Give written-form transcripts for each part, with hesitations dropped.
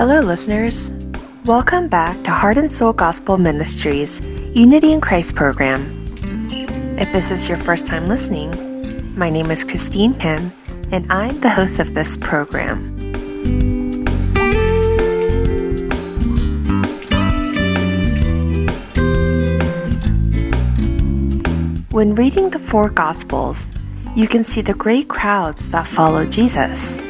Hello, listeners. Welcome back to Heart and Soul Gospel Ministries, Unity in Christ program. If this is your first time listening, my name is Christine Pym, and I'm the host of this program. When reading the four Gospels, you can see the great crowds that follow Jesus,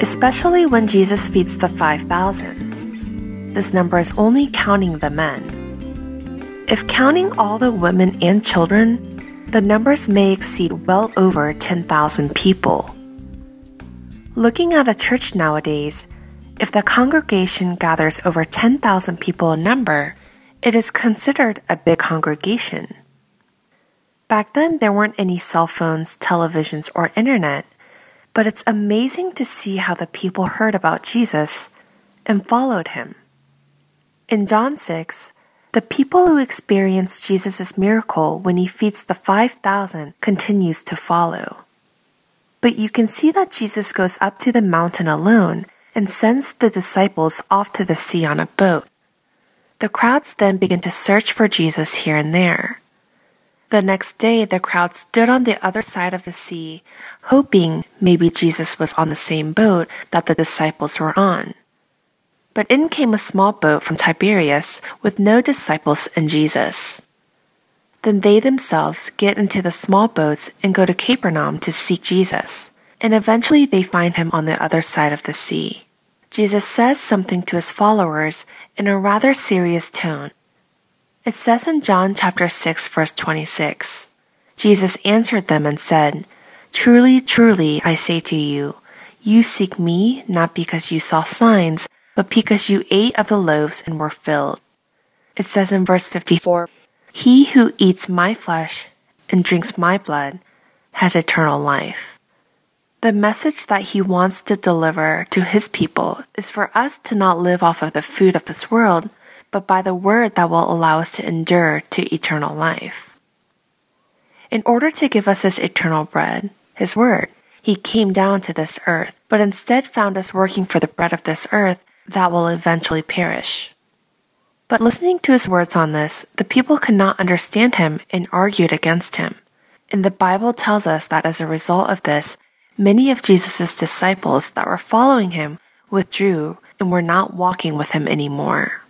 especially when Jesus feeds the 5,000. This number is only counting the men. If counting all the women and children, the numbers may exceed well over 10,000 people. Looking at a church nowadays, if the congregation gathers over 10,000 people in number, it is considered a big congregation. Back then, there weren't any cell phones, televisions, or internet, but it's amazing to see how the people heard about Jesus and followed him. In John 6, the people who experienced Jesus' miracle when he feeds the 5,000 continues to follow. But you can see that Jesus goes up to the mountain alone and sends the disciples off to the sea on a boat. The crowds then begin to search for Jesus here and there. The next day, the crowd stood on the other side of the sea, hoping maybe Jesus was on the same boat that the disciples were on. But in came a small boat from Tiberias with no disciples and Jesus. Then they themselves get into the small boats and go to Capernaum to seek Jesus, and eventually they find him on the other side of the sea. Jesus says something to his followers in a rather serious tone. It says in John chapter 6, verse 26, Jesus answered them and said, "Truly, truly, I say to you, you seek me not because you saw signs, but because you ate of the loaves and were filled." It says in verse 54, "He who eats my flesh and drinks my blood has eternal life." The message that he wants to deliver to his people is for us to not live off of the food of this world, but by the word that will allow us to endure to eternal life. In order to give us his eternal bread, his word, he came down to this earth, but instead found us working for the bread of this earth that will eventually perish. But listening to his words on this, the people could not understand him and argued against him. And the Bible tells us that as a result of this, many of Jesus' disciples that were following him withdrew and were not walking with him anymore.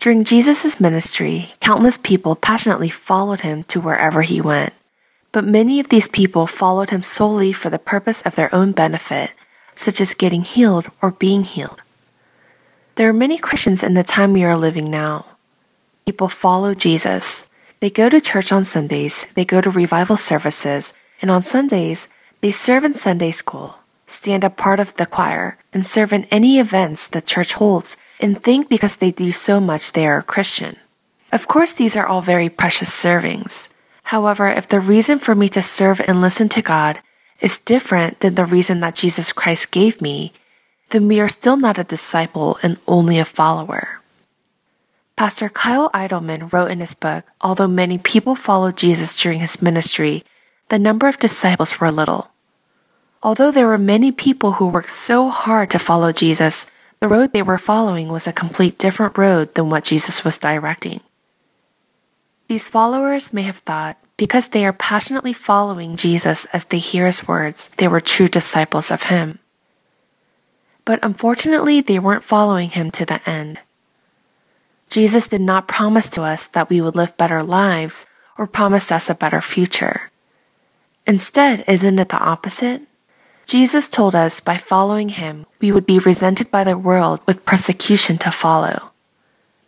During Jesus' ministry, countless people passionately followed him to wherever he went. But many of these people followed him solely for the purpose of their own benefit, such as getting healed or being healed. There are many Christians in the time we are living now. People follow Jesus. They go to church on Sundays, they go to revival services, and on Sundays, they serve in Sunday school, stand a part of the choir, and serve in any events the church holds, and think because they do so much they are a Christian. Of course, these are all very precious servings. However, if the reason for me to serve and listen to God is different than the reason that Jesus Christ gave me, then we are still not a disciple and only a follower. Pastor Kyle Idleman wrote in his book, although many people followed Jesus during his ministry, the number of disciples were little. Although there were many people who worked so hard to follow Jesus, the road they were following was a complete different road than what Jesus was directing. These followers may have thought, because they are passionately following Jesus as they hear his words, they were true disciples of him. But unfortunately, they weren't following him to the end. Jesus did not promise to us that we would live better lives or promise us a better future. Instead, isn't it the opposite? Jesus told us by following him, we would be resented by the world with persecution to follow.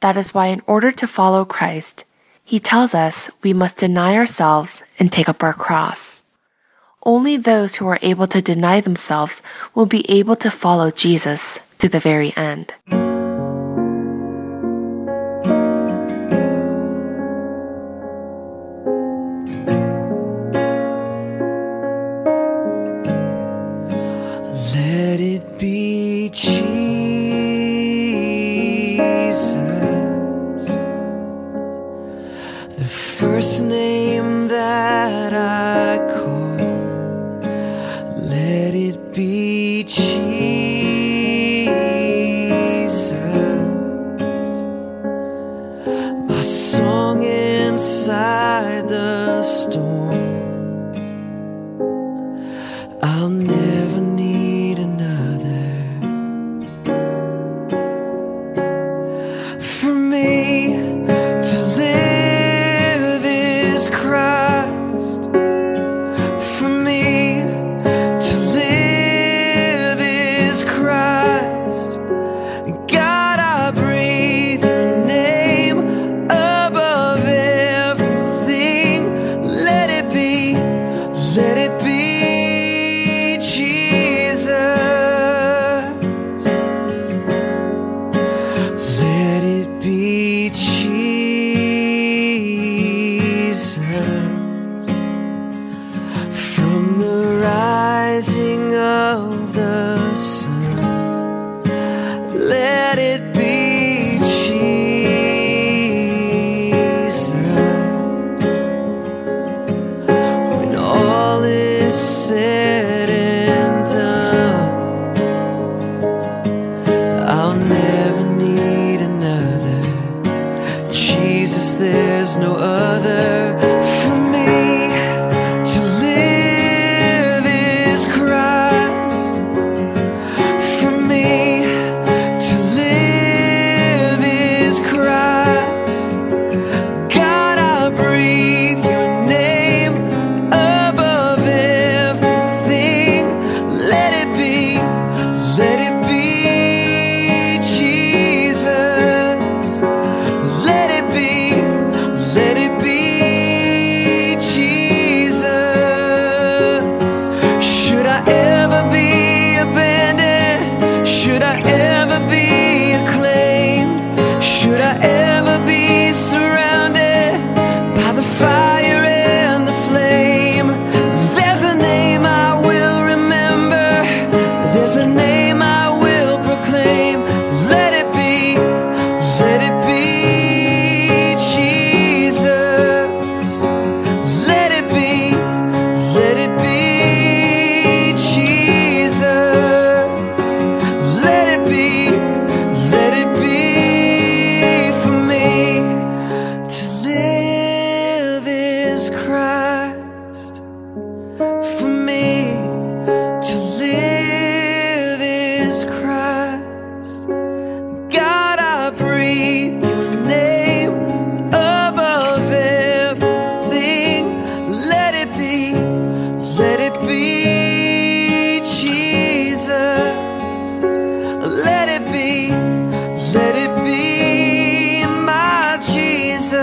That is why in order to follow Christ, he tells us we must deny ourselves and take up our cross. Only those who are able to deny themselves will be able to follow Jesus to the very end. Let it be Jesus, it be, let it be, Jesus. Let it be, let it be, my Jesus.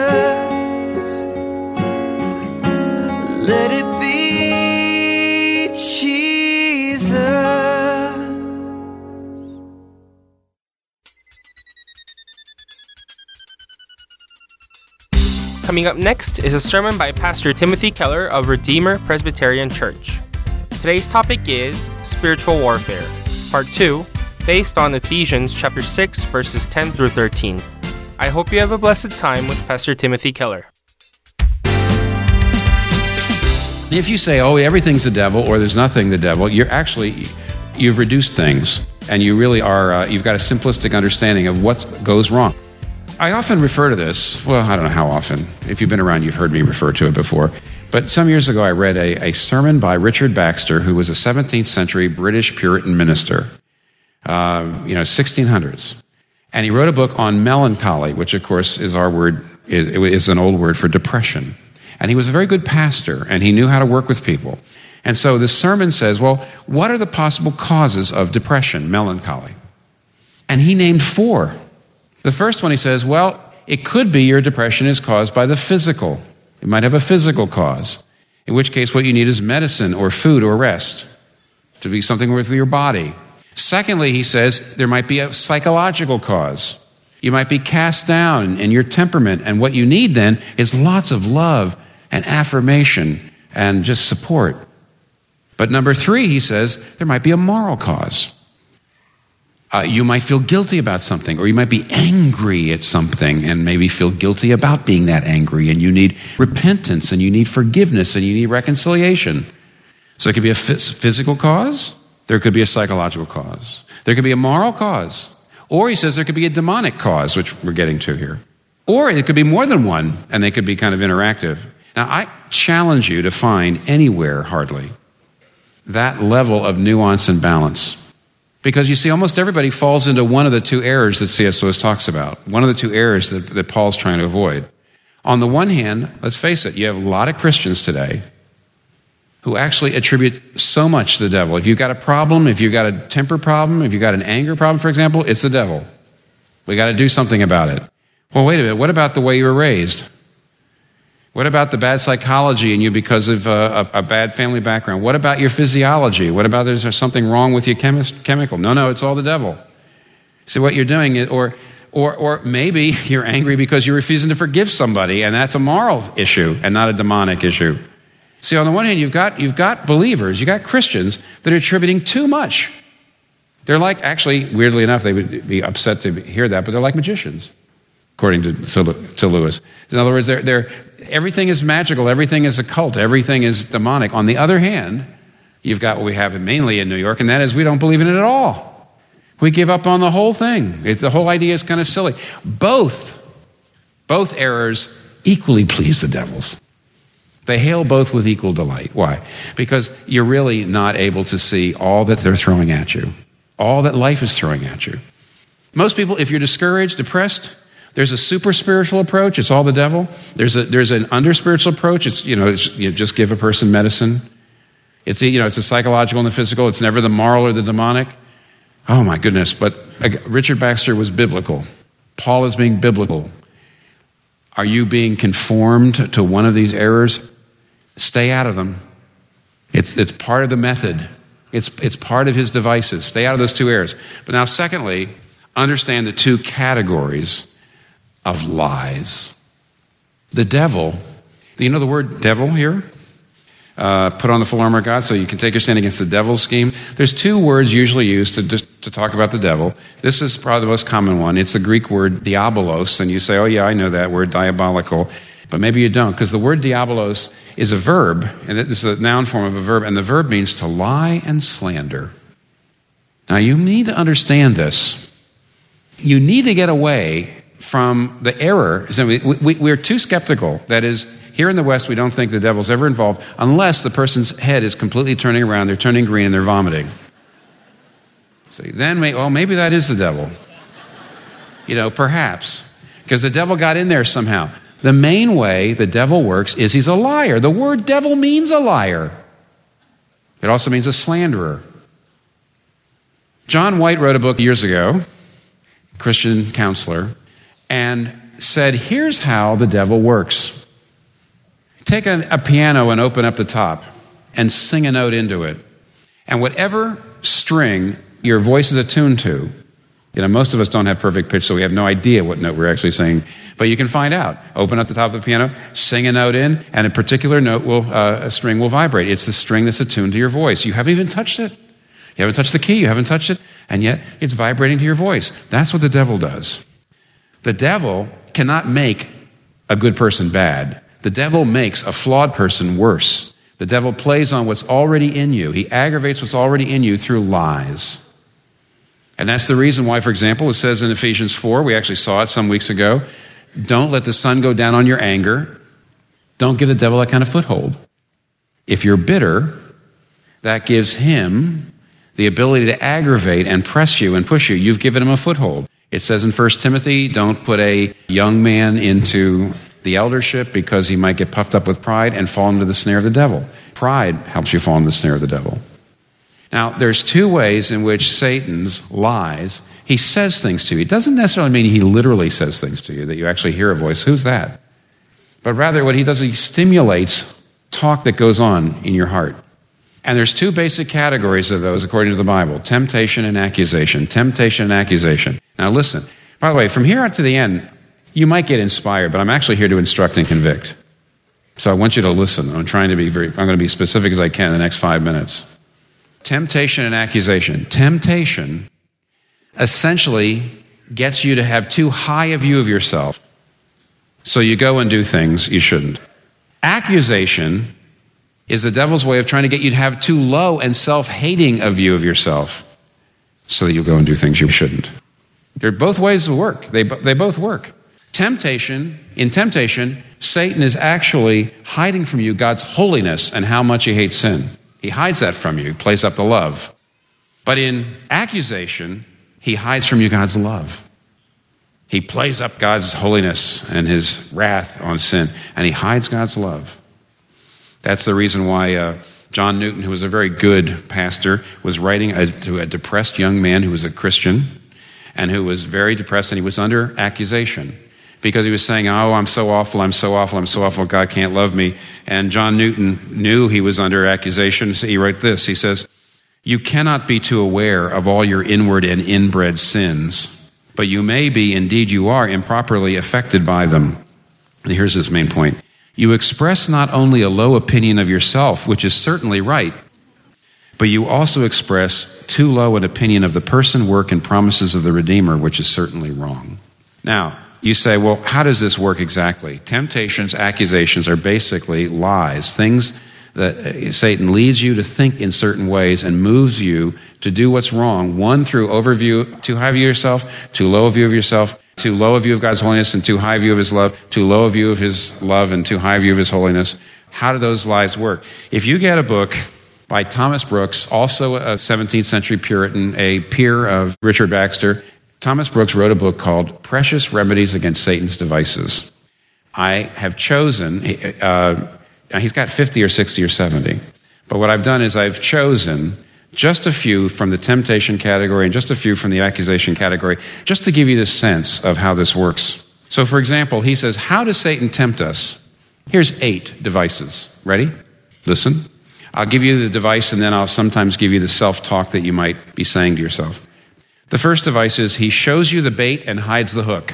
Let it be, Jesus. Coming up next is a sermon by Pastor Timothy Keller of Redeemer Presbyterian Church. Today's topic is Spiritual Warfare, Part 2, based on Ephesians chapter 6, verses 10 through 13. I hope you have a blessed time with Pastor Timothy Keller. If you say, oh, everything's the devil or there's nothing the devil, you've reduced things, and you really are, you've got a simplistic understanding of what goes wrong. I often refer to this, well, I don't know how often. If you've been around, you've heard me refer to it before. But some years ago, I read a sermon by Richard Baxter, who was a 17th century British Puritan minister, 1600s. And he wrote a book on melancholy, which, of course, is our word, is an old word for depression. And he was a very good pastor, and he knew how to work with people. And so this sermon says, well, what are the possible causes of depression, melancholy? And he named four. The first one, he says, well, it could be your depression is caused by the physical. It might have a physical cause, in which case what you need is medicine or food or rest to be something with your body. Secondly, he says, there might be a psychological cause. You might be cast down in your temperament, and what you need then is lots of love and affirmation and just support. But number three, he says, there might be a moral cause. You might feel guilty about something, or you might be angry at something and maybe feel guilty about being that angry, and you need repentance, and you need forgiveness, and you need reconciliation. So it could be a physical cause, there could be a psychological cause, there could be a moral cause, or he says there could be a demonic cause, which we're getting to here, or it could be more than one, and they could be kind of interactive. Now, I challenge you to find anywhere, hardly, that level of nuance and balance. Because you see, almost everybody falls into one of the two errors that C.S. Lewis talks about, one of the two errors that Paul's trying to avoid. On the one hand, let's face it, you have a lot of Christians today who actually attribute so much to the devil. If you've got a problem, if you've got a temper problem, if you've got an anger problem, for example, it's the devil. We got to do something about it. Well, wait a minute, what about the way you were raised? What about the bad psychology in you because of a bad family background? What about your physiology? What about there's something wrong with your chemical? No, it's all the devil. So what you're doing is, or maybe you're angry because you're refusing to forgive somebody, and that's a moral issue and not a demonic issue. See, on the one hand, you've got believers, you've got Christians that are attributing too much. They're like, actually, weirdly enough, they would be upset to hear that, but they're like magicians, according to Lewis. In other words, they're everything is magical, everything is occult, everything is demonic. On the other hand, you've got what we have mainly in New York, and that is we don't believe in it at all. We give up on the whole thing. The whole idea is kind of silly. Both errors equally please the devils. They hail both with equal delight. Why? Because you're really not able to see all that they're throwing at you, all that life is throwing at you. Most people, if you're discouraged, depressed, there's a super spiritual approach. It's all the devil. There's an under spiritual approach. It's you just give a person medicine. It's it's the psychological and the physical. It's never the moral or the demonic. Oh my goodness! But Richard Baxter was biblical. Paul is being biblical. Are you being conformed to one of these errors? Stay out of them. It's part of the method. It's part of his devices. Stay out of those two errors. But now, secondly, understand the two categories of lies. The devil, do you know the word devil here? Put on the full armor of God so you can take your stand against the devil's scheme. There's two words usually used to talk about the devil. This is probably the most common one. It's the Greek word diabolos, and you say, oh yeah, I know that word, diabolical. But maybe you don't, because the word diabolos is a verb, and this is a noun form of a verb, and the verb means to lie and slander. Now you need to understand this. You need to get away from the error. We're too skeptical. That is, here in the West, we don't think the devil's ever involved unless the person's head is completely turning around, they're turning green, and they're vomiting. So then, maybe that is the devil. Perhaps. Because the devil got in there somehow. The main way the devil works is he's a liar. The word devil means a liar. It also means a slanderer. John White wrote a book years ago, Christian counselor, and said, here's how the devil works. Take a piano and open up the top and sing a note into it. And whatever string your voice is attuned to, most of us don't have perfect pitch, so we have no idea what note we're actually singing. But you can find out. Open up the top of the piano, sing a note in, and a particular note a string will vibrate. It's the string that's attuned to your voice. You haven't even touched it. You haven't touched the key. You haven't touched it. And yet, it's vibrating to your voice. That's what the devil does. The devil cannot make a good person bad. The devil makes a flawed person worse. The devil plays on what's already in you. He aggravates what's already in you through lies. And that's the reason why, for example, it says in Ephesians 4, we actually saw it some weeks ago, don't let the sun go down on your anger. Don't give the devil that kind of foothold. If you're bitter, that gives him the ability to aggravate and press you and push you. You've given him a foothold. It says in 1 Timothy, don't put a young man into the eldership because he might get puffed up with pride and fall into the snare of the devil. Pride helps you fall into the snare of the devil. Now, there's two ways in which Satan's lies. He says things to you. It doesn't necessarily mean he literally says things to you, that you actually hear a voice, who's that? But rather what he does is he stimulates talk that goes on in your heart. And there's two basic categories of those according to the Bible, temptation and accusation, temptation and accusation. Now listen, by the way, from here on to the end, you might get inspired, but I'm actually here to instruct and convict. So I want you to listen. I'm going to be specific as I can in the next 5 minutes. Temptation and accusation. Temptation essentially gets you to have too high a view of yourself, so you go and do things you shouldn't. Accusation is the devil's way of trying to get you to have too low and self-hating a view of yourself, so that you'll go and do things you shouldn't. They're both ways of work. They both work. In temptation, Satan is actually hiding from you God's holiness and how much he hates sin. He hides that from you, plays up the love. But in accusation, he hides from you God's love. He plays up God's holiness and his wrath on sin, and he hides God's love. That's the reason why John Newton, who was a very good pastor, was writing to a depressed young man who was a Christian and who was very depressed, and he was under accusation because he was saying, oh, I'm so awful, God can't love me. And John Newton knew he was under accusation, so he wrote this. He says, you cannot be too aware of all your inward and inbred sins, but you may be, indeed you are, improperly affected by them. And here's his main point. You express not only a low opinion of yourself, which is certainly right, but you also express too low an opinion of the person, work, and promises of the Redeemer, which is certainly wrong. Now, you say, well, how does this work exactly? Temptations, accusations are basically lies, things that Satan leads you to think in certain ways and moves you to do what's wrong, one through overview, too high view of yourself, too low a view of yourself, too low a view of God's holiness and too high view of his love, too low a view of his love and too high view of his holiness. How do those lies work? If you get a book by Thomas Brooks, also a 17th century Puritan, a peer of Richard Baxter, Thomas Brooks wrote a book called Precious Remedies Against Satan's Devices. I have chosen, he's got 50 or 60 or 70, but what I've done is I've chosen just a few from the temptation category and just a few from the accusation category, just to give you the sense of how this works. So for example, he says, how does Satan tempt us? Here's 8 devices. Ready? Listen. I'll give you the device and then I'll sometimes give you the self-talk that you might be saying to yourself. The first device is he shows you the bait and hides the hook,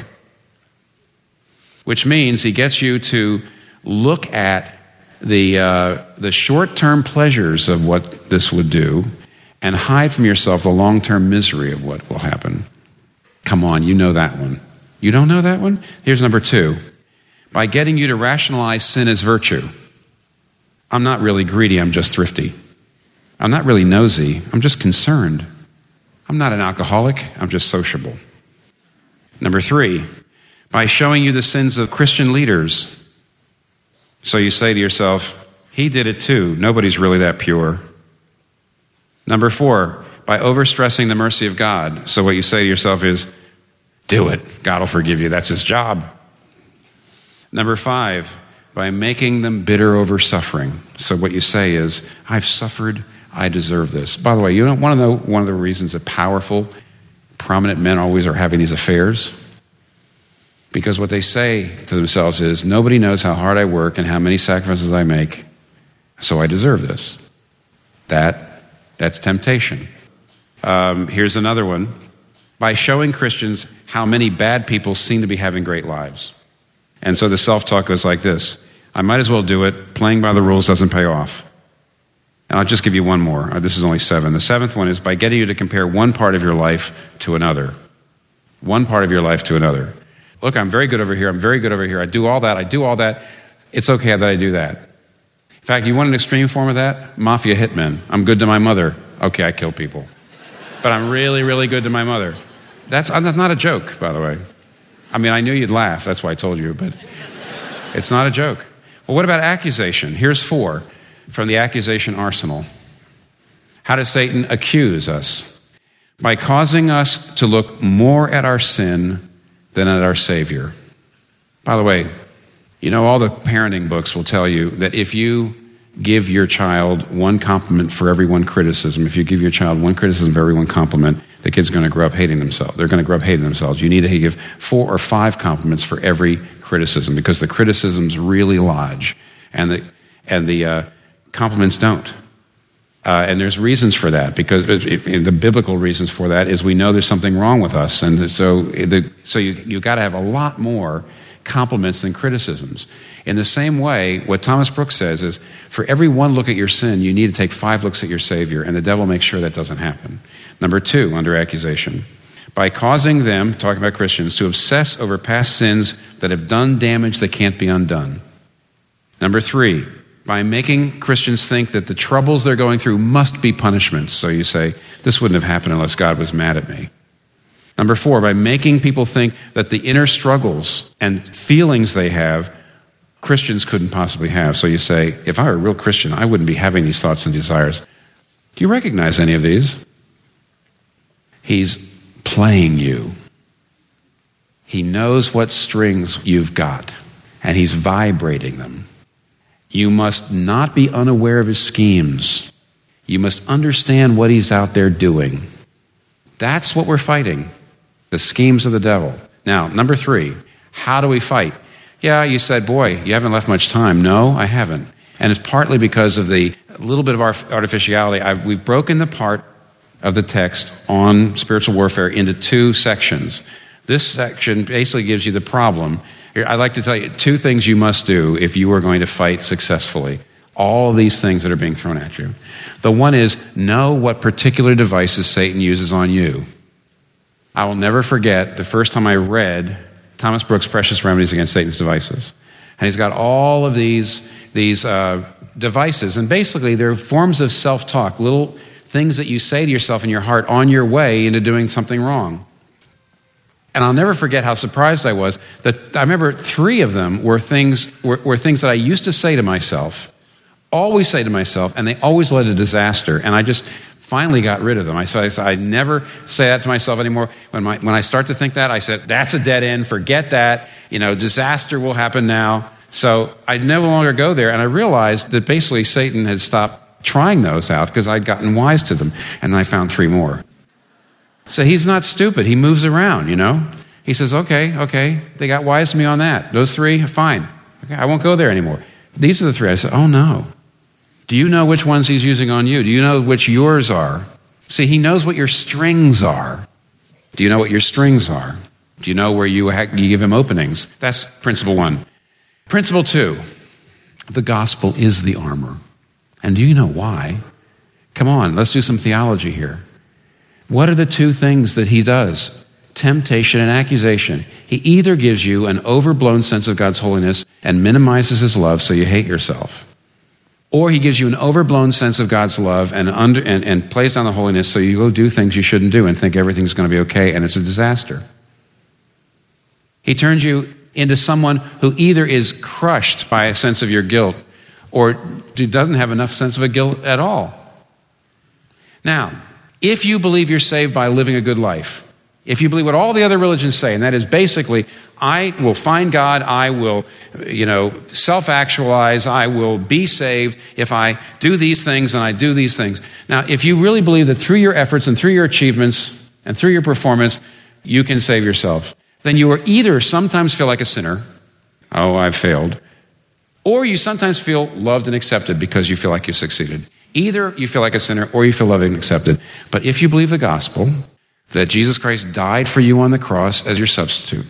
which means he gets you to look at the short-term pleasures of what this would do and hide from yourself the long-term misery of what will happen. Come on, you know that one. You don't know that one? Here's number 2. By getting you to rationalize sin as virtue. I'm not really greedy, I'm just thrifty. I'm not really nosy, I'm just concerned. I'm not an alcoholic, I'm just sociable. Number 3, by showing you the sins of Christian leaders. So you say to yourself, he did it too, nobody's really that pure. Number 4, by overstressing the mercy of God. So what you say to yourself is, do it, God will forgive you, that's his job. Number 5, by making them bitter over suffering. So what you say is, I've suffered, I deserve this. By the way, you don't want to know one of the reasons that powerful, prominent men always are having these affairs? Because what they say to themselves is, nobody knows how hard I work and how many sacrifices I make, so I deserve this. That's temptation. Here's another one. By showing Christians how many bad people seem to be having great lives. And so the self-talk goes like this. I might as well do it. Playing by the rules doesn't pay off. And I'll just give you one more. This is only 7. The 7th one is by getting you to compare one part of your life to another. One part of your life to another. Look, I'm very good over here. I'm very good over here. I do all that. It's okay that I do that. In fact, you want an extreme form of that? Mafia hitmen. I'm good to my mother. Okay, I kill people. But I'm really, really good to my mother. That's not a joke, by the way. I mean, I knew you'd laugh. That's why I told you, but it's not a joke. Well, what about accusation? Here's 4 from the accusation arsenal. How does Satan accuse us? By causing us to look more at our sin than at our Savior. By the way, you know, all the parenting books will tell you that if you give your child one compliment for every one criticism, if you give your child one criticism for every one compliment, the kid's going to grow up hating themselves. They're going to grow up hating themselves. You need to give 4 or 5 compliments for every criticism because the criticisms really lodge and the compliments don't. And there's reasons for that because the biblical reasons for that is we know there's something wrong with us. And so you got to have a lot more compliments than criticisms. In the same way, what Thomas Brooks says is, for every one look at your sin, you need to take 5 looks at your Savior, and the devil makes sure that doesn't happen. Number 2, under accusation, by causing them, talking about Christians, to obsess over past sins that have done damage that can't be undone. Number 3, by making Christians think that the troubles they're going through must be punishments. So you say, this wouldn't have happened unless God was mad at me. Number 4, by making people think that the inner struggles and feelings they have, Christians couldn't possibly have. So you say, if I were a real Christian, I wouldn't be having these thoughts and desires. Do you recognize any of these? He's playing you. He knows what strings you've got, and he's vibrating them. You must not be unaware of his schemes. You must understand what he's out there doing. That's what we're fighting. The schemes of the devil. Now, number 3, how do we fight? Yeah, you said, boy, you haven't left much time. No, I haven't. And it's partly because of the little bit of our artificiality. We've broken the part of the text on spiritual warfare into 2 sections. This section basically gives you the problem. Here, I'd like to tell you 2 things you must do if you are going to fight successfully. All these things that are being thrown at you. The one is, know what particular devices Satan uses on you. I will never forget the first time I read Thomas Brooks' Precious Remedies Against Satan's Devices. And he's got all of these devices. And basically, they're forms of self-talk, little things that you say to yourself in your heart on your way into doing something wrong. And I'll never forget how surprised I was that I remember 3 of them were things that I used to say to myself, always say to myself, and they always led to disaster, and I just finally got rid of them. I never say that to myself anymore. When I start to think that, I said, that's a dead end, forget that, disaster will happen now. So I no longer go there, and I realized that basically Satan had stopped trying those out because I'd gotten wise to them, and I found 3 more. So he's not stupid. He moves around, He says, okay, they got wise to me on that. Those 3, fine. Okay, I won't go there anymore. These are the 3. I said, oh no. Do you know which ones he's using on you? Do you know which yours are? See, he knows what your strings are. Do you know what your strings are? Do you know where you give him openings? That's principle 1. Principle 2, the gospel is the armor. And do you know why? Come on, let's do some theology here. What are the 2 things that he does? Temptation and accusation. He either gives you an overblown sense of God's holiness and minimizes his love so you hate yourself. Or he gives you an overblown sense of God's love and plays down the holiness so you go do things you shouldn't do and think everything's going to be okay, and it's a disaster. He turns you into someone who either is crushed by a sense of your guilt or doesn't have enough sense of a guilt at all. Now, if you believe you're saved by living a good life, If you believe what all the other religions say, and that is basically, I will find God, I will, self-actualize, I will be saved if I do these things and I do these things. Now, if you really believe that through your efforts and through your achievements and through your performance, you can save yourself, then you are either sometimes feel like a sinner, oh, I've failed, or you sometimes feel loved and accepted because you feel like you succeeded. Either you feel like a sinner or you feel loved and accepted. But if you believe the gospel, that Jesus Christ died for you on the cross as your substitute,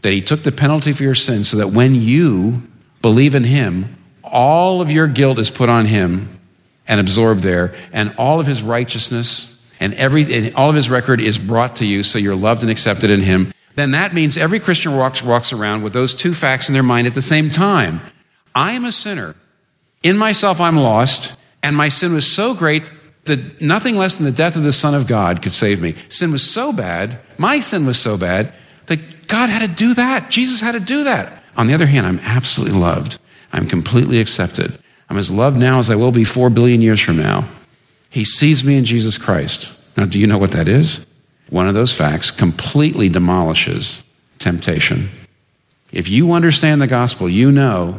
that he took the penalty for your sin so that when you believe in him, all of your guilt is put on him and absorbed there, and all of his righteousness and all of his record is brought to you so you're loved and accepted in him, then that means every Christian walks around with those two facts in their mind at the same time. I am a sinner. In myself, I'm lost, and my sin was so great that nothing less than the death of the Son of God could save me. Sin was so bad, my sin was so bad, that God had to do that. Jesus had to do that. On the other hand, I'm absolutely loved. I'm completely accepted. I'm as loved now as I will be 4 billion years from now. He sees me in Jesus Christ. Now, do you know what that is? One of those facts completely demolishes temptation. If you understand the gospel, you know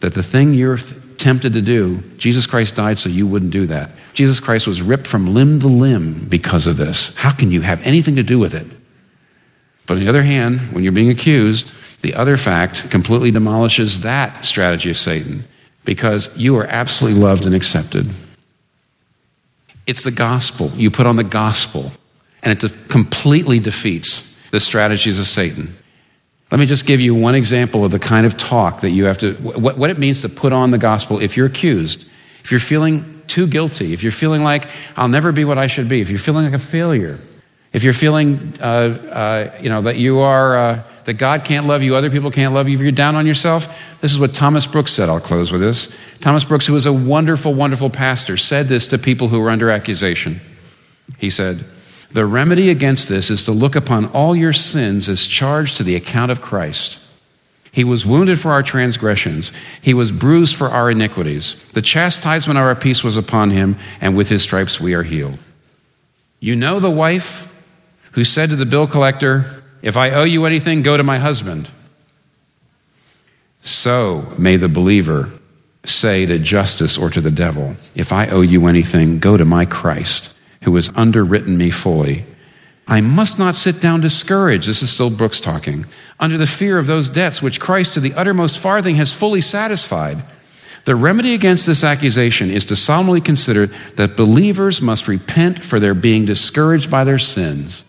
that the thing you're tempted to do, Jesus Christ died so you wouldn't do that. Jesus Christ was ripped from limb to limb because of this. How can you have anything to do with it? But on the other hand, when you're being accused, the other fact completely demolishes that strategy of Satan because you are absolutely loved and accepted. It's the gospel. You put on the gospel, and it completely defeats the strategies of Satan. Let me just give you one example of the kind of talk that you have to, what it means to put on the gospel if you're accused, if you're feeling too guilty, if you're feeling like I'll never be what I should be, if you're feeling like a failure, if you're feeling, that you are, that God can't love you, other people can't love you, if you're down on yourself. This is what Thomas Brooks said. I'll close with this. Thomas Brooks, who was a wonderful, wonderful pastor, said this to people who were under accusation. He said, "The remedy against this is to look upon all your sins as charged to the account of Christ. He was wounded for our transgressions. He was bruised for our iniquities. The chastisement of our peace was upon him, and with his stripes we are healed." You know the wife who said to the bill collector, "If I owe you anything, go to my husband." So may the believer say to justice or to the devil, "If I owe you anything, go to my Christ, who has underwritten me fully. I must not sit down discouraged," this is still Brooks talking, "under the fear of those debts which Christ to the uttermost farthing has fully satisfied." The remedy against this accusation is to solemnly consider that believers must repent for their being discouraged by their sins.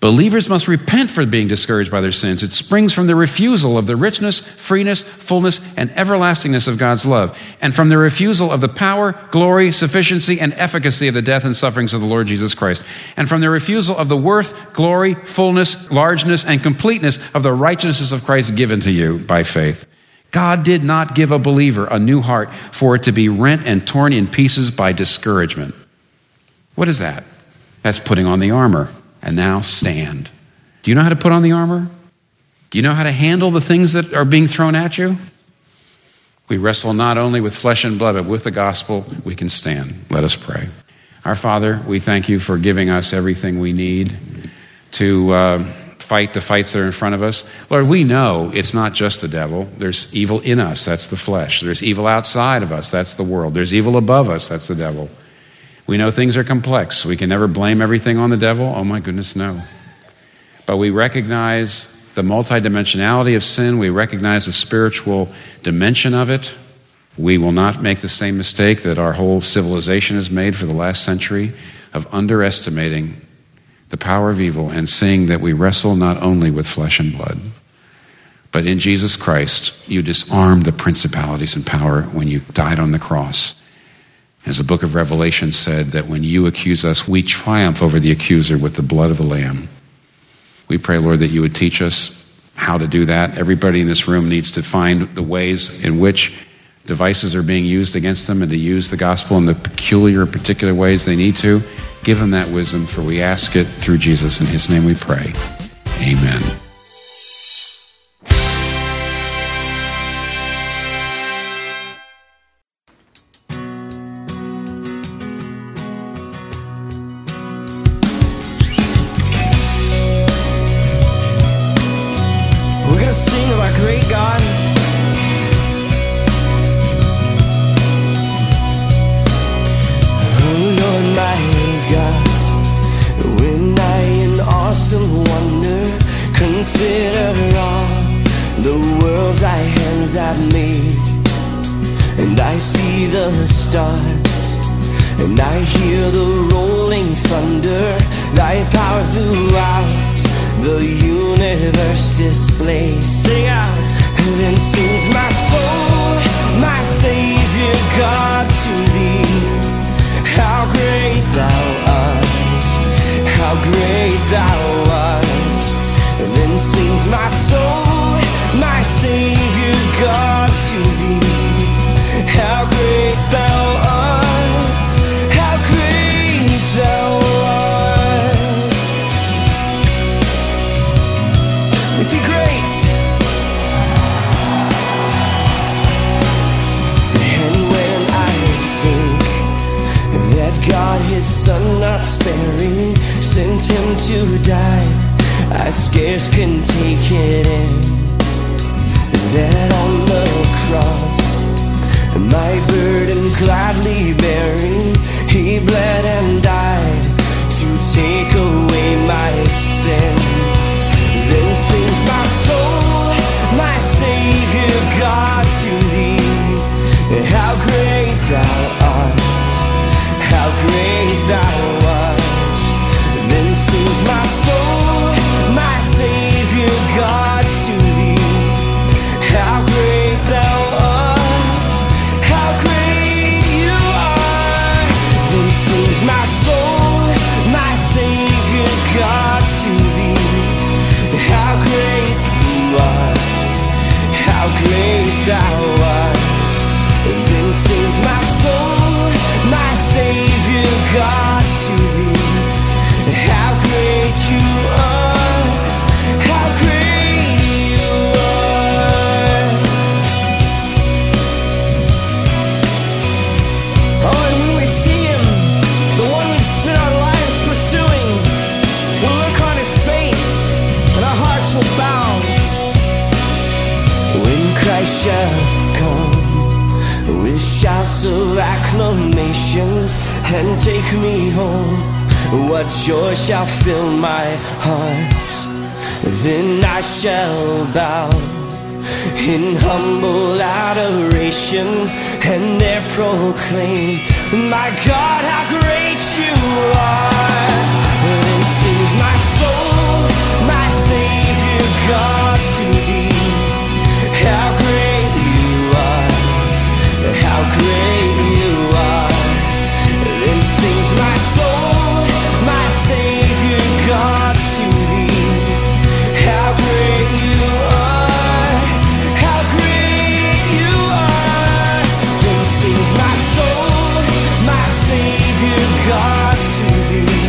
Believers must repent for being discouraged by their sins. It springs from the refusal of the richness, freeness, fullness, and everlastingness of God's love, and from the refusal of the power, glory, sufficiency, and efficacy of the death and sufferings of the Lord Jesus Christ, and from the refusal of the worth, glory, fullness, largeness, and completeness of the righteousness of Christ given to you by faith. God did not give a believer a new heart for it to be rent and torn in pieces by discouragement. What is that? That's putting on the armor. And now stand. Do you know how to put on the armor? Do you know how to handle the things that are being thrown at you? We wrestle not only with flesh and blood, but with the gospel we can stand. Let us pray. Our Father, we thank you for giving us everything we need to fight the fights that are in front of us. Lord, we know it's not just the devil. There's evil in us, that's the flesh. There's evil outside of us, that's the world. There's evil above us, that's the devil. We know things are complex. We can never blame everything on the devil. Oh my goodness, no. But we recognize the multidimensionality of sin. We recognize the spiritual dimension of it. We will not make the same mistake that our whole civilization has made for the last century of underestimating the power of evil and seeing that we wrestle not only with flesh and blood, but in Jesus Christ, you disarmed the principalities and power when you died on the cross. As the book of Revelation said, that when you accuse us, we triumph over the accuser with the blood of the Lamb. We pray, Lord, that you would teach us how to do that. Everybody in this room needs to find the ways in which devices are being used against them and to use the gospel in the peculiar and particular ways they need to. Give them that wisdom, for we ask it through Jesus. In his name we pray. Amen. stars, and I hear the rolling thunder, thy power throughout the universe displays. Sing out. And then sings my soul, my Savior God, to thee. How great thou art, how great thou art. And then sings my soul, my Savior God, to thee. How great thou art, how great thou art. Is he great? And when I think that God, his son not sparing, sent him to die, I scarce can take it in, that on the cross, my burden gladly bearing, he bled and died to take away my sin. Then sings my soul, my Savior God, to thee. How great thou art, how great thou art. Then sings my soul, God, to thee. How great thou art, how great you are. Then sings my soul, my Savior God, to thee. How great you are, how great thou art. Then sings my soul, my Savior God, to thee. How great you are. Shall come with shouts of acclamation and take me home. What joy shall fill my heart? Then I shall bow in humble adoration and there proclaim, my God, how great you are. Then sings my soul, my Savior God, to thee. How great, how great you are. Then sings my soul, my Savior God, to thee. How great you are, how great you are. Then sings my soul, my Savior God, to thee.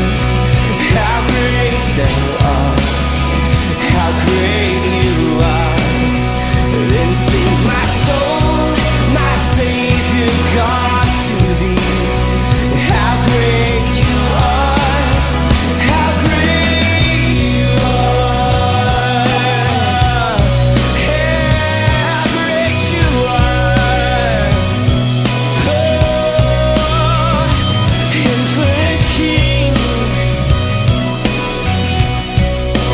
How great thou art, how great you are. Then sings my soul, God, to thee. How great you are, how great you are, how great you are. Oh, infinite King,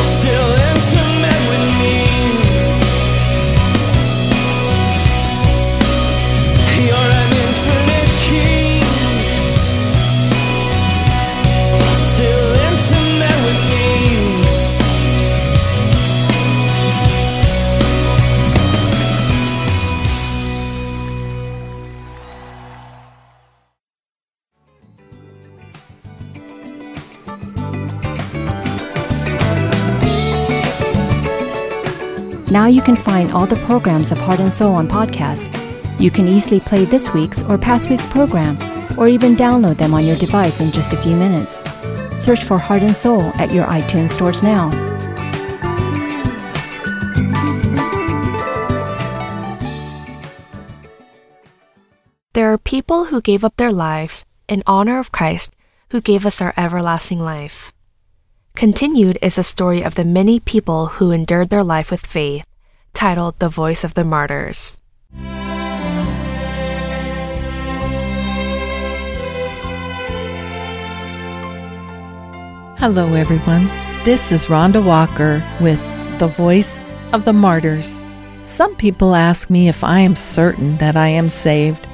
still intimate with me. You're an Now you can find all the programs of Heart and Soul on podcast. You can easily play this week's or past week's program, or even download them on your device in just a few minutes. Search for Heart and Soul at your iTunes stores now. There are people who gave up their lives in honor of Christ, who gave us our everlasting life. Continued is a story of the many people who endured their life with faith, titled The Voice of the Martyrs. Hello everyone, this is Rhonda Walker with The Voice of the Martyrs. Some people ask me if I am certain that I am saved.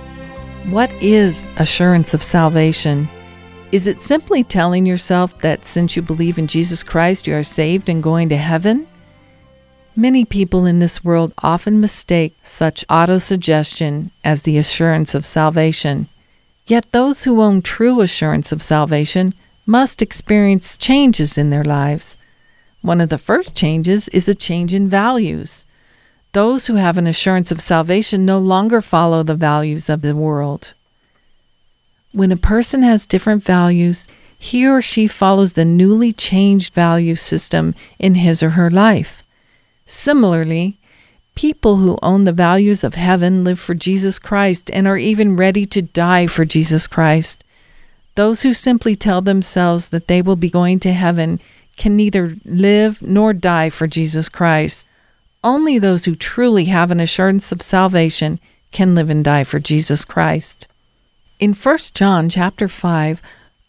What is assurance of salvation? Is it simply telling yourself that since you believe in Jesus Christ, you are saved and going to heaven? Many people in this world often mistake such autosuggestion as the assurance of salvation. Yet those who own true assurance of salvation must experience changes in their lives. One of the first changes is a change in values. Those who have an assurance of salvation no longer follow the values of the world. When a person has different values, he or she follows the newly changed value system in his or her life. Similarly, people who own the values of heaven live for Jesus Christ and are even ready to die for Jesus Christ. Those who simply tell themselves that they will be going to heaven can neither live nor die for Jesus Christ. Only those who truly have an assurance of salvation can live and die for Jesus Christ. In 1 John chapter 5,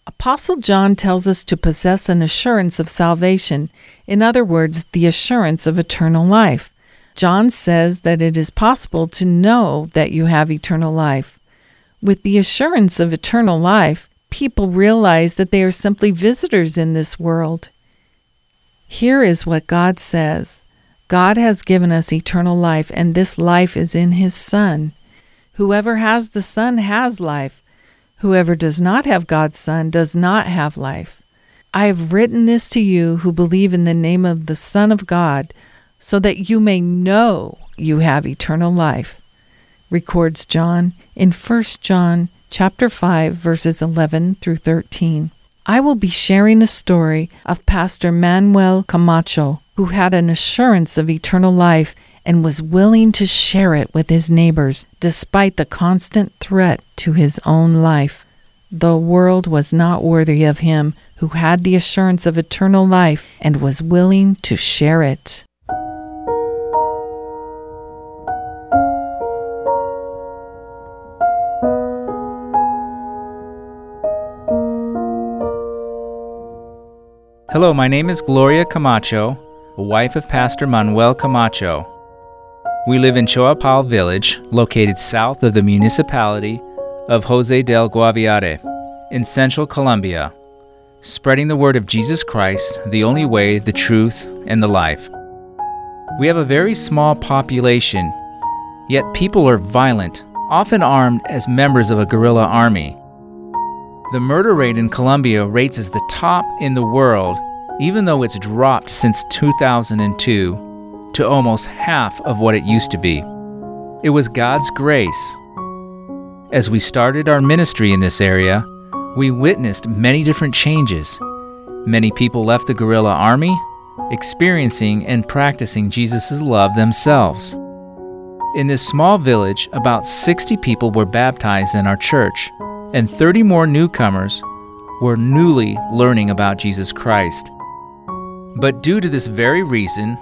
Apostle John tells us to possess an assurance of salvation, in other words, the assurance of eternal life. John says that it is possible to know that you have eternal life. With the assurance of eternal life, people realize that they are simply visitors in this world. Here is what God says. God has given us eternal life, and this life is in His Son. Whoever has the Son has life. Whoever does not have God's Son does not have life. I have written this to you who believe in the name of the Son of God, so that you may know you have eternal life, records John in 1 John chapter 5, verses 11 through 13. I will be sharing a story of Pastor Manuel Camacho, who had an assurance of eternal life and was willing to share it with his neighbors despite the constant threat to his own life. The world was not worthy of him who had the assurance of eternal life and was willing to share it. Hello, my name is Gloria Camacho, a wife of Pastor Manuel Camacho. We live in Choapal village, located south of the municipality of Jose del Guaviare, in central Colombia, spreading the word of Jesus Christ, the only way, the truth, and the life. We have a very small population, yet people are violent, often armed as members of a guerrilla army. The murder rate in Colombia rates as the top in the world, even though it's dropped since 2002 to almost half of what it used to be. It was God's grace. As we started our ministry in this area, we witnessed many different changes. Many people left the guerrilla army, experiencing and practicing Jesus' love themselves. In this small village, about 60 people were baptized in our church, and 30 more newcomers were newly learning about Jesus Christ. But due to this very reason,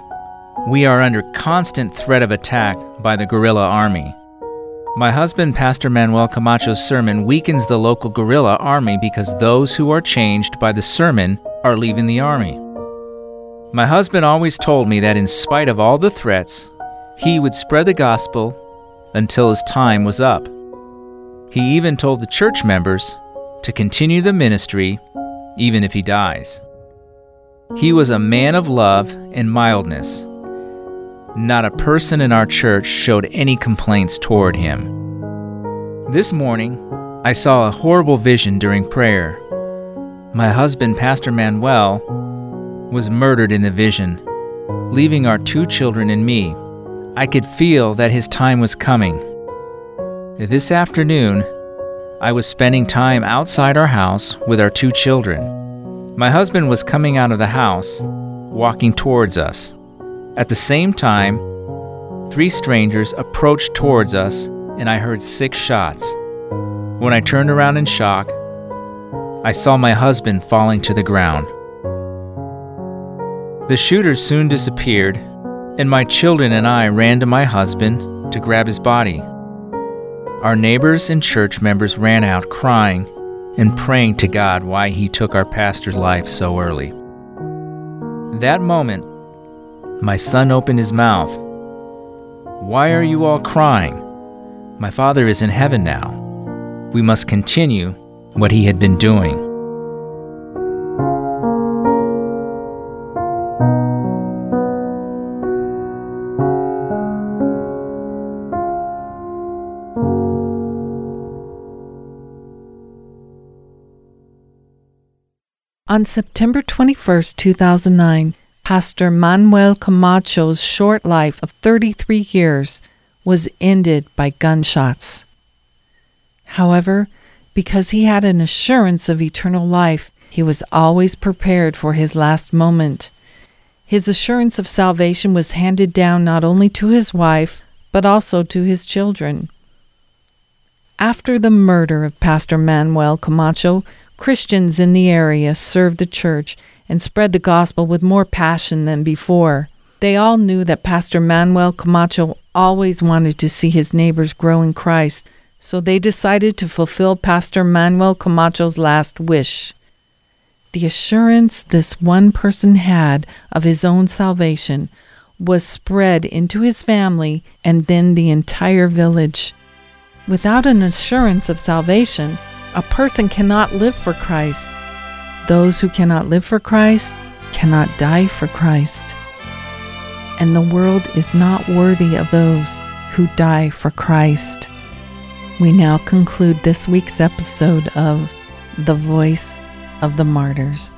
we are under constant threat of attack by the guerrilla army. My husband, Pastor Manuel Camacho's sermon weakens the local guerrilla army because those who are changed by the sermon are leaving the army. My husband always told me that in spite of all the threats, he would spread the gospel until his time was up. He even told the church members to continue the ministry even if he dies. He was a man of love and mildness. Not a person in our church showed any complaints toward him. This morning, I saw a horrible vision during prayer. My husband, Pastor Manuel, was murdered in the vision, leaving our 2 children and me. I could feel that his time was coming. This afternoon, I was spending time outside our house with our 2 children. My husband was coming out of the house, walking towards us. At the same time, 3 strangers approached towards us, and I heard 6 shots. When I turned around in shock, I saw my husband falling to the ground. The shooters soon disappeared, and my children and I ran to my husband to grab his body. Our neighbors and church members ran out crying and praying to God why he took our pastor's life so early. That moment, my son opened his mouth. "Why are you all crying? My father is in heaven now." we must continue what he had been doing. On September 21, 2009, Pastor Manuel Camacho's short life of 33 years was ended by gunshots. However, because he had an assurance of eternal life, he was always prepared for his last moment. His assurance of salvation was handed down not only to his wife, but also to his children. After the murder of Pastor Manuel Camacho, Christians in the area served the church and spread the gospel with more passion than before. They all knew that Pastor Manuel Camacho always wanted to see his neighbors grow in Christ, so they decided to fulfill Pastor Manuel Camacho's last wish. The assurance this one person had of his own salvation was spread into his family and then the entire village. Without an assurance of salvation, a person cannot live for Christ. Those who cannot live for Christ cannot die for Christ. And the world is not worthy of those who die for Christ. We now conclude this week's episode of The Voice of the Martyrs.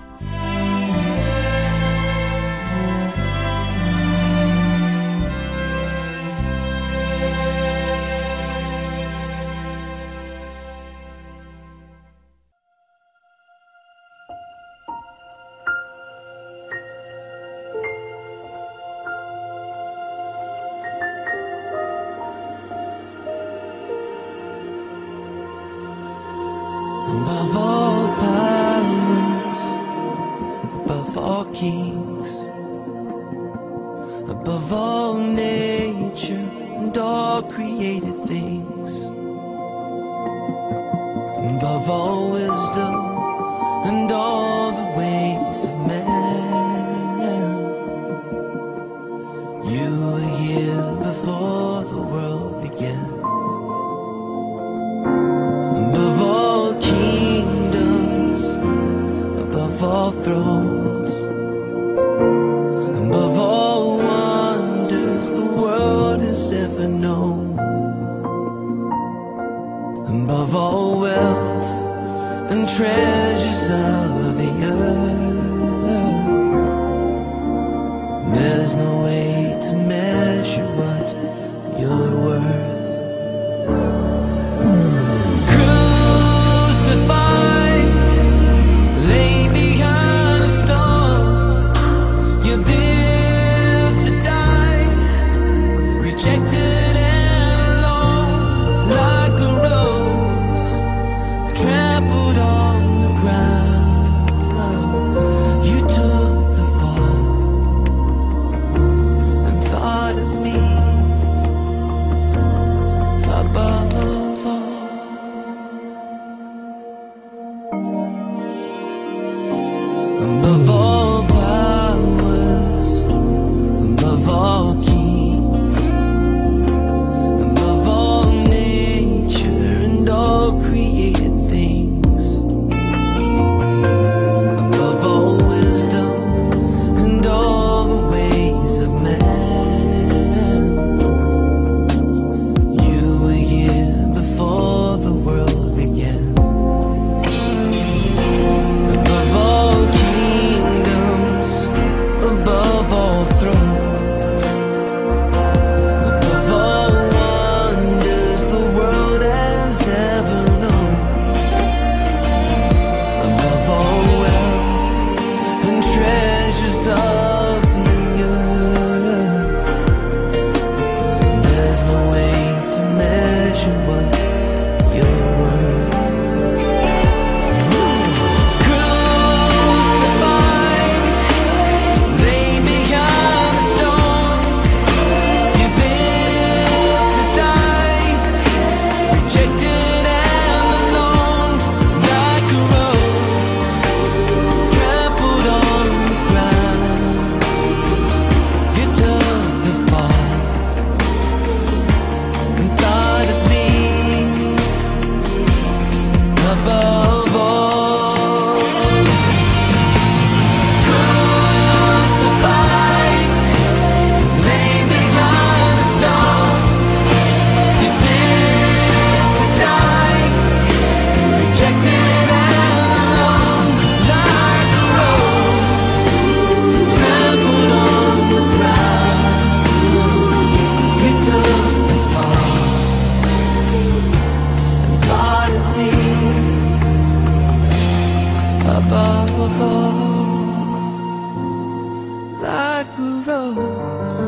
above all, like a rose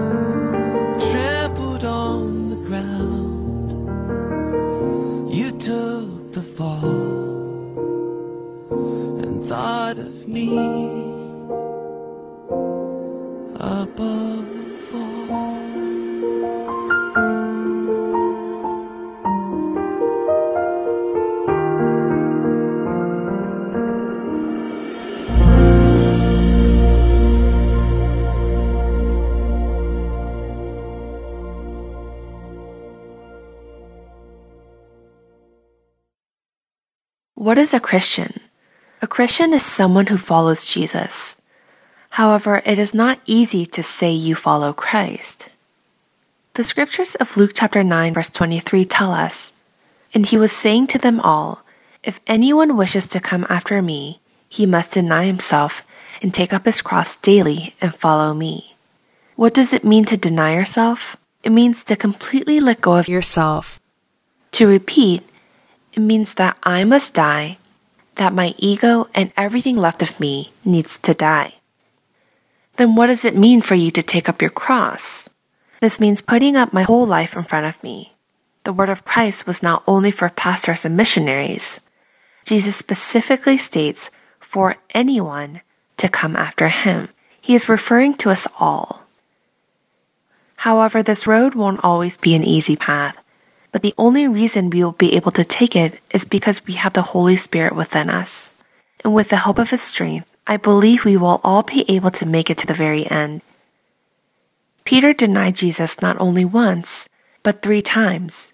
trampled on the ground. You took the fall and thought of me above. What is a Christian? A Christian is someone who follows Jesus. However, it is not easy to say you follow Christ. The scriptures of Luke chapter 9 verse 23 tell us, "And he was saying to them all, if anyone wishes to come after me, he must deny himself and take up his cross daily and follow me." What does it mean to deny yourself? It means to completely let go of yourself. To repeat, it means that I must die, that my ego and everything left of me needs to die. Then what does it mean for you to take up your cross? This means putting up my whole life in front of me. The word of Christ was not only for pastors and missionaries. Jesus specifically states for anyone to come after him. He is referring to us all. However, this road won't always be an easy path. But the only reason we will be able to take it is because we have the Holy Spirit within us. And with the help of His strength, I believe we will all be able to make it to the very end. Peter denied Jesus not only once, but 3 times.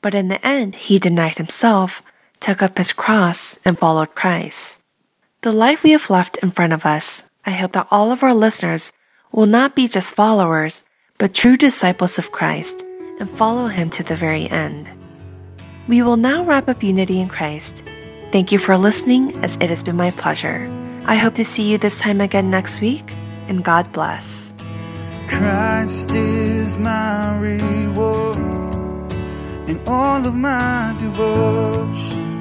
But in the end, he denied himself, took up his cross, and followed Christ. The life we have left in front of us, I hope that all of our listeners will not be just followers, but true disciples of Christ, and follow Him to the very end. We will now wrap up Unity in Christ. Thank you for listening, as it has been my pleasure. I hope to see you this time again next week, and God bless. Christ is my reward in all of my devotion.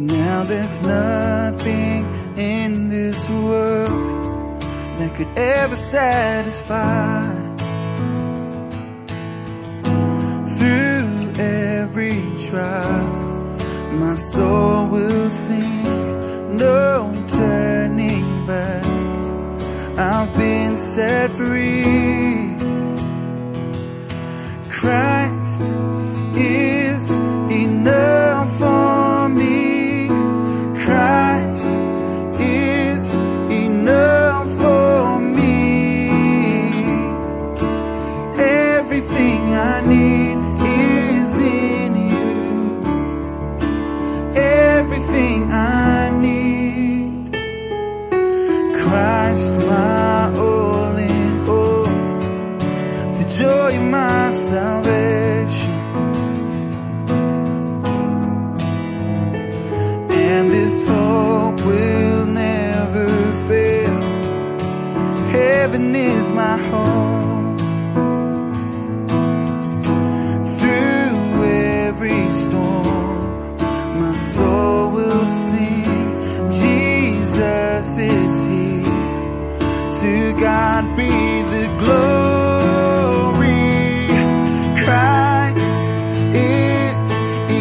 Now there's nothing in this world that could ever satisfy. Through every trial, my soul will sing, no turning back. I've been set free. Christ is enough for me. Christ is enough for I need is in you. Everything I need, Christ, my all in all, the joy of my salvation. And this hope will never fail. Heaven is my home. Soul will sing, Jesus is here. To God be the glory. Christ is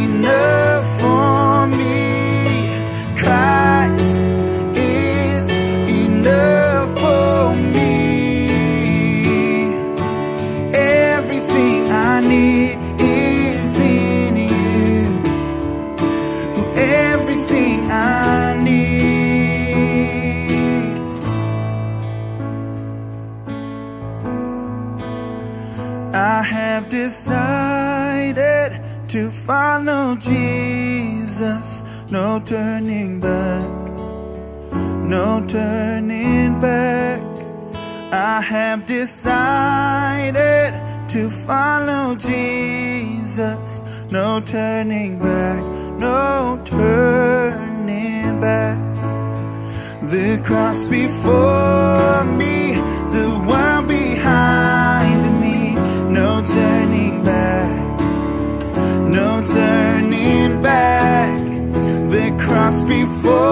enough for me. Christ is enough for me. Everything I need is in you. Everything I need. I have decided to follow Jesus. No turning back. No turning back. I have decided to follow Jesus. No turning back. No turning back. The cross before me, the world behind me. No turning back. No turning back. before.